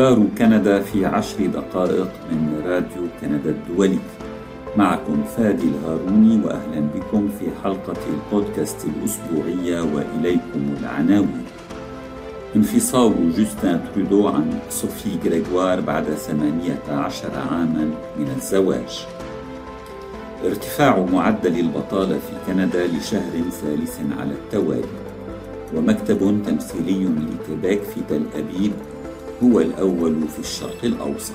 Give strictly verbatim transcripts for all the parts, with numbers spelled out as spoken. أخبار كندا في عشر دقائق من راديو كندا الدولي. معكم فادي الهاروني، وأهلا بكم في حلقة البودكاست الأسبوعية وإليكم العناوين. انفصال جوستان ترودو عن صوفي غريغوار بعد ثمانية عشر عاما من الزواج. ارتفاع معدل البطالة في كندا لشهر ثالث على التوالي. ومكتب تمثيلي لكيبيك في تل أبيب هو الأول في الشرق الأوسط.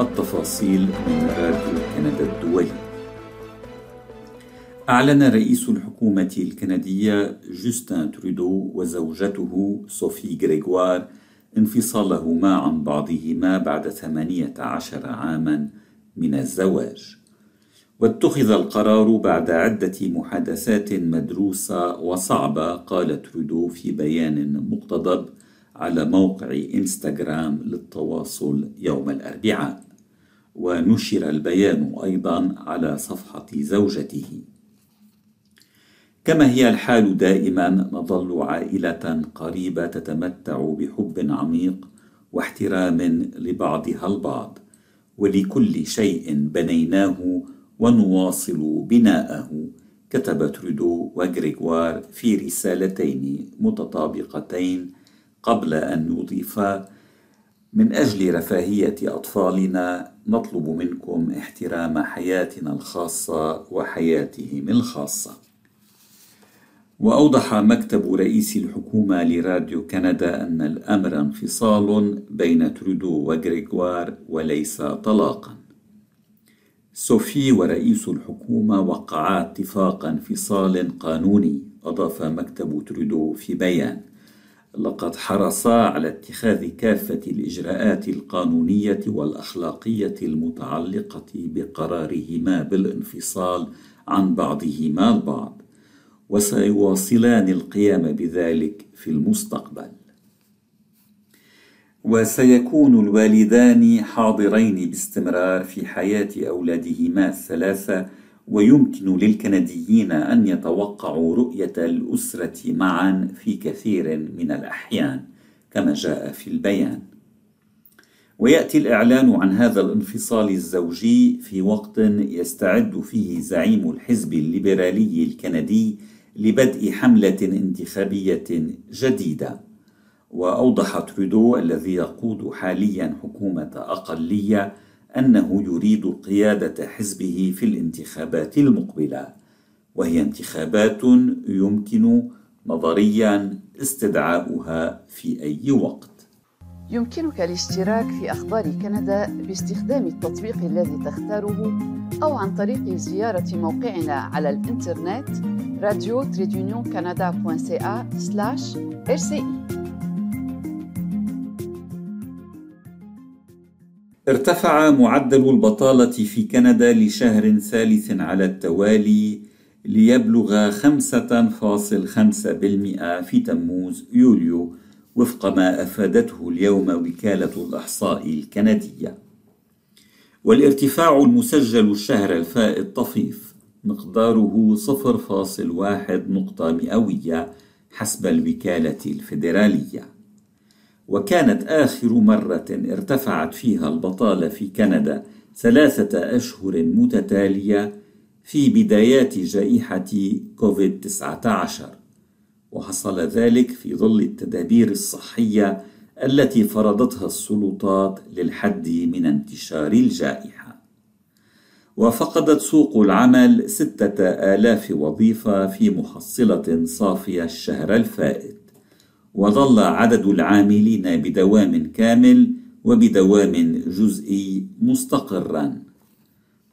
التفاصيل من راديو كندا الدولي. أعلن رئيس الحكومة الكندية جوستان ترودو وزوجته صوفي غريغوار انفصالهما عن بعضهما بعد ثمانية عشر عاما من الزواج، واتخذ القرار بعد عدة محادثات مدروسة وصعبة، قال ترودو في بيان مقتضب على موقع إنستغرام للتواصل يوم الأربعاء. ونشر البيان أيضا على صفحة زوجته. كما هي الحال دائما، نظل عائلة قريبة تتمتع بحب عميق واحترام لبعضها البعض، ولكل شيء بنيناه ونواصل بناءه، كتب ترودو وغريغوار في رسالتين متطابقتين قبل أن يضيفا: من أجل رفاهية أطفالنا نطلب منكم احترام حياتنا الخاصة وحياتهم الخاصة. وأوضح مكتب رئيس الحكومة لراديو كندا أن الأمر انفصال بين ترودو وغريغوار وليس طلاقا. صوفي ورئيس الحكومة وقعا اتفاق انفصال قانوني، أضاف مكتب ترودو في بيان. لقد حرصا على اتخاذ كافة الإجراءات القانونية والأخلاقية المتعلقة بقرارهما بالانفصال عن بعضهما البعض، وسيواصلان القيام بذلك في المستقبل. وسيكون الوالدان حاضرين باستمرار في حياة أولادهما الثلاثة، ويمكن للكنديين أن يتوقعوا رؤية الأسرة معا في كثير من الأحيان، كما جاء في البيان. ويأتي الإعلان عن هذا الانفصال الزوجي في وقت يستعد فيه زعيم الحزب الليبرالي الكندي لبدء حملة انتخابية جديدة. وأوضح ترودو الذي يقود حاليا حكومة أقلية أنه يريد قيادة حزبه في الانتخابات المقبلة، وهي انتخابات يمكن نظريا استدعاؤها في أي وقت. يمكنك الاشتراك في أخبار كندا باستخدام التطبيق الذي تختاره، أو عن طريق زيارة موقعنا على الإنترنت راديو تريدونيون كندا دوت سي إيه سلاش آر سي إي. ارتفع معدل البطالة في كندا لشهر ثالث على التوالي ليبلغ خمسة فاصلة خمسة بالمئة في تموز يوليو، وفق ما أفادته اليوم وكالة الإحصاء الكندية. والارتفاع المسجل الشهر الفائت طفيف، مقداره صفر فاصلة واحد نقطة مئوية حسب الوكالة الفيدرالية. وكانت آخر مرة ارتفعت فيها البطالة في كندا ثلاثة أشهر متتالية في بدايات جائحة كوفيد تسعة عشر، وحصل ذلك في ظل التدابير الصحية التي فرضتها السلطات للحد من انتشار الجائحة. وفقدت سوق العمل ستة آلاف وظيفة في محصلة صافية الشهر الفائت، وظل عدد العاملين بدوام كامل وبدوام جزئي مستقرا.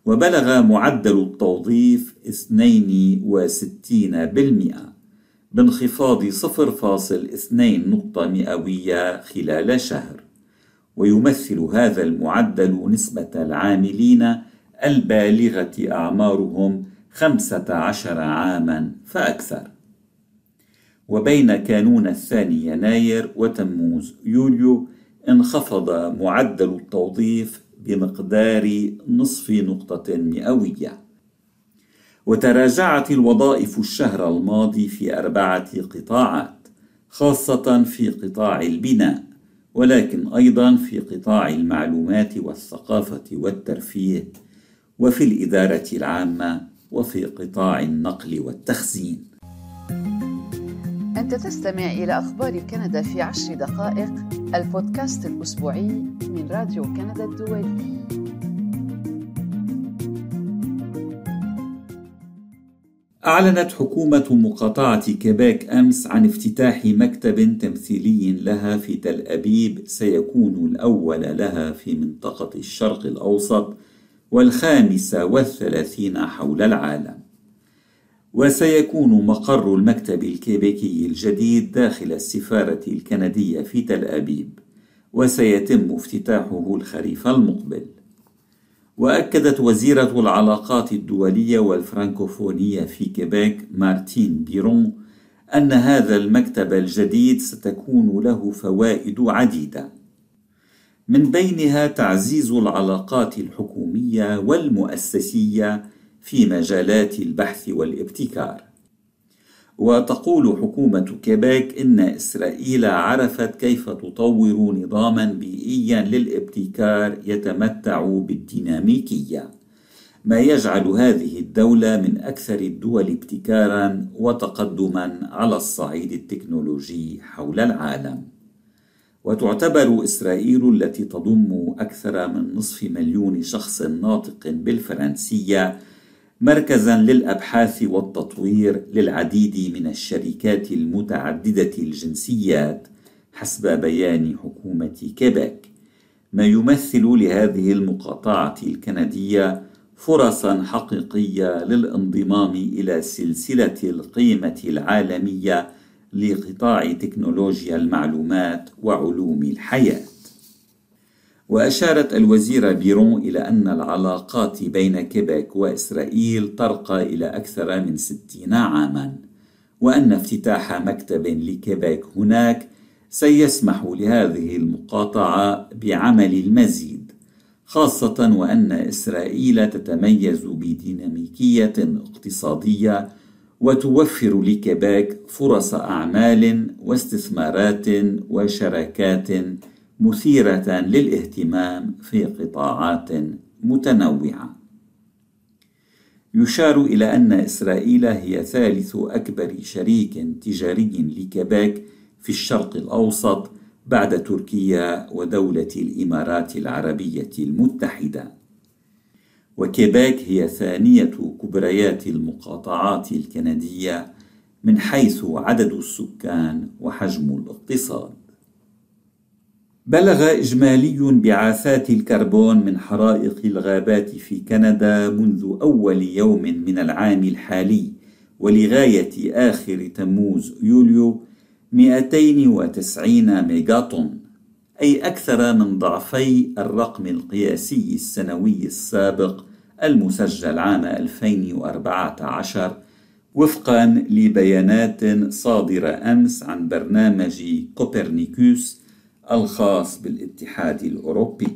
وبلغ معدل التوظيف اثنين وستين بالمئة، بانخفاض صفر فاصلة اثنين نقطة مئوية خلال شهر. ويمثل هذا المعدل نسبة العاملين البالغة أعمارهم خمسة عشر عاما فأكثر. وبين كانون الثاني يناير وتموز يوليو انخفض معدل التوظيف بمقدار نصف نقطة مئوية. وتراجعت الوظائف الشهر الماضي في أربعة قطاعات، خاصة في قطاع البناء، ولكن أيضا في قطاع المعلومات والثقافة والترفيه، وفي الإدارة العامة، وفي قطاع النقل والتخزين. أنت تستمع إلى أخبار كندا في عشر دقائق، البودكاست الأسبوعي من راديو كندا الدولي. أعلنت حكومة مقاطعة كيبيك أمس عن افتتاح مكتب تمثيلي لها في تل أبيب، سيكون الأول لها في منطقة الشرق الأوسط والخامس والثلاثين حول العالم. وسيكون مقر المكتب الكيبيكي الجديد داخل السفارة الكندية في تل أبيب، وسيتم افتتاحه الخريف المقبل. وأكدت وزيرة العلاقات الدولية والفرنكوفونية في كيبيك مارتين بيرون أن هذا المكتب الجديد ستكون له فوائد عديدة، من بينها تعزيز العلاقات الحكومية والمؤسسية في مجالات البحث والابتكار. وتقول حكومة كيبيك إن إسرائيل عرفت كيف تطور نظاما بيئيا للابتكار يتمتع بالديناميكية، ما يجعل هذه الدولة من أكثر الدول ابتكارا وتقدما على الصعيد التكنولوجي حول العالم. وتعتبر إسرائيل التي تضم أكثر من نصف مليون شخص ناطق بالفرنسية مركزاً للأبحاث والتطوير للعديد من الشركات المتعددة الجنسيات حسب بيان حكومة كيبيك، ما يمثل لهذه المقاطعة الكندية فرصاً حقيقية للانضمام إلى سلسلة القيمة العالمية لقطاع تكنولوجيا المعلومات وعلوم الحياة. وأشارت الوزيرة بيرون إلى أن العلاقات بين كيبيك وإسرائيل ترقى إلى أكثر من ستين عاماً، وأن افتتاح مكتب لكيبيك هناك سيسمح لهذه المقاطعة بعمل المزيد، خاصة وأن إسرائيل تتميز بديناميكية اقتصادية وتوفر لكيبيك فرص أعمال واستثمارات وشراكات مثيرة للاهتمام في قطاعات متنوعة. يشار إلى أن إسرائيل هي ثالث أكبر شريك تجاري لكيبيك في الشرق الأوسط بعد تركيا ودولة الإمارات العربية المتحدة. وكيبيك هي ثانية كبريات المقاطعات الكندية من حيث عدد السكان وحجم الاقتصاد. بلغ إجمالي انبعاثات الكربون من حرائق الغابات في كندا منذ أول يوم من العام الحالي ولغاية آخر تموز يوليو مئتين وتسعين ميغاطن، أي أكثر من ضعفي الرقم القياسي السنوي السابق المسجل عام ألفين وأربعة عشر، وفقا لبيانات صادرة أمس عن برنامج كوبرنيكوس الخاص بالاتحاد الأوروبي.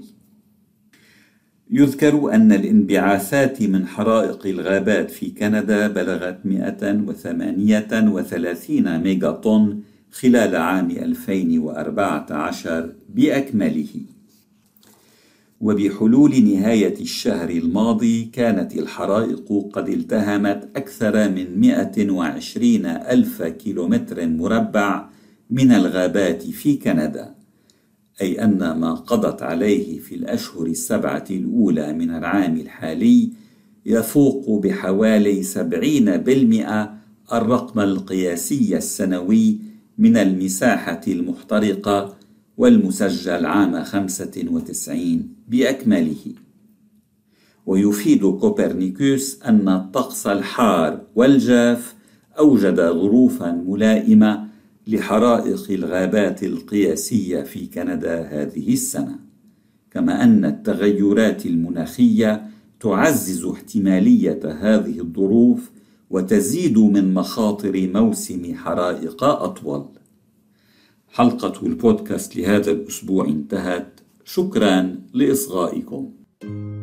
يذكر أن الانبعاثات من حرائق الغابات في كندا بلغت مئة وثمانية وثلاثين ميغاطن خلال عام ألفين وأربعة عشر بأكمله. وبحلول نهاية الشهر الماضي كانت الحرائق قد التهمت أكثر من مئة وعشرين ألف كيلومتر مربع من الغابات في كندا، أي أن ما قضت عليه في الأشهر السبعة الأولى من العام الحالي يفوق بحوالي سبعين بالمئة الرقم القياسي السنوي من المساحة المحترقة والمسجل عام خمسة وتسعين بأكمله. ويفيد كوبرنيكوس أن الطقس الحار والجاف أوجد ظروفا ملائمة لحرائق الغابات القياسية في كندا هذه السنة، كما أن التغيرات المناخية تعزز احتمالية هذه الظروف وتزيد من مخاطر موسم حرائق أطول. حلقة البودكاست لهذا الأسبوع انتهت، شكرا لإصغائكم.